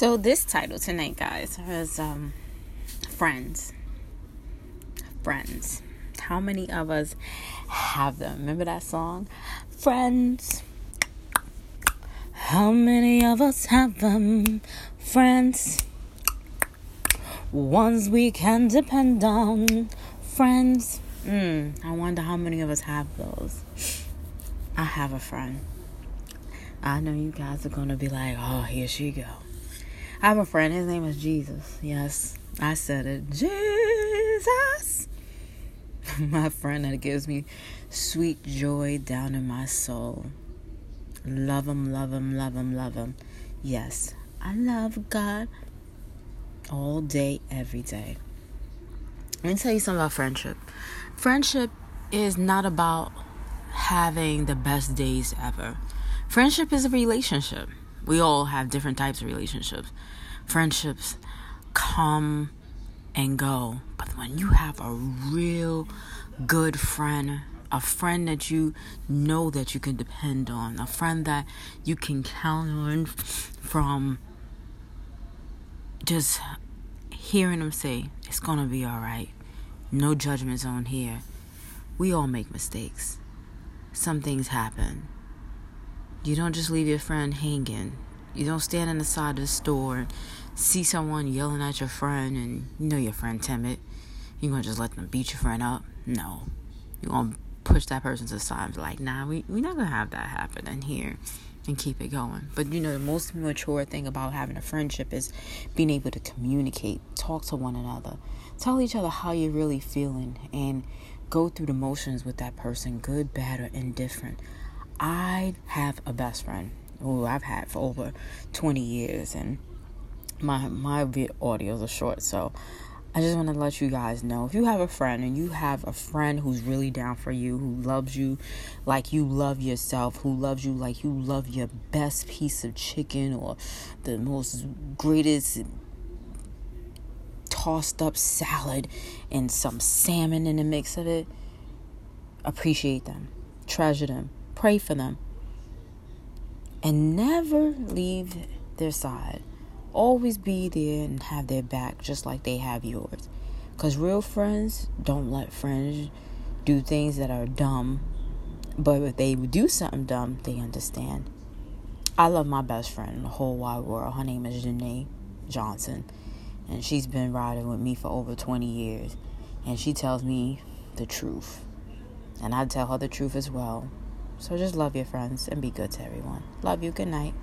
So this title tonight, guys, was friends. Friends. How many of us have them? Remember that song? Friends. How many of us have them? Friends. Ones we can depend on. Friends. I wonder how many of us have those. I have a friend. I know you guys are going to be like, oh, here she go. I have a friend. His name is Jesus. Yes, I said it. Jesus. My friend that gives me sweet joy down in my soul. Love him, love him, love him, love him. Yes, I love God all day, every day. Let me tell you something about friendship. Friendship is not about having the best days ever. Friendship is a relationship. We all have different types of relationships. Friendships come and go. But when you have a real good friend, a friend that you know that you can depend on, a friend that you can count on from just hearing them say, it's going to be all right. No judgments on here. We all make mistakes. Some things happen. You don't just leave your friend hanging. You don't stand on the side of the store and see someone yelling at your friend and you know your friend timid. You're going to just let them beat your friend up? No. You're going to push that person to the side and be like, nah, we're not going to have that happen in here and keep it going. But, you know, the most mature thing about having a friendship is being able to communicate, talk to one another, tell each other how you're really feeling and go through the motions with that person, good, bad, or indifferent. I have a best friend who I've had for over 20 years, and my audios are short, so I just want to let you guys know, if you have a friend and you have a friend who's really down for you, who loves you like you love yourself, who loves you like you love your best piece of chicken or the most greatest tossed up salad and some salmon in the mix of it, appreciate them, treasure them. Pray for them and never leave their side. Always be there and have their back just like they have yours. Because real friends don't let friends do things that are dumb. But if they do something dumb, they understand. I love my best friend in the whole wide world. Her name is Janae Johnson. And she's been riding with me for over 20 years. And she tells me the truth. And I tell her the truth as well. So just love your friends and be good to everyone. Love you. Good night.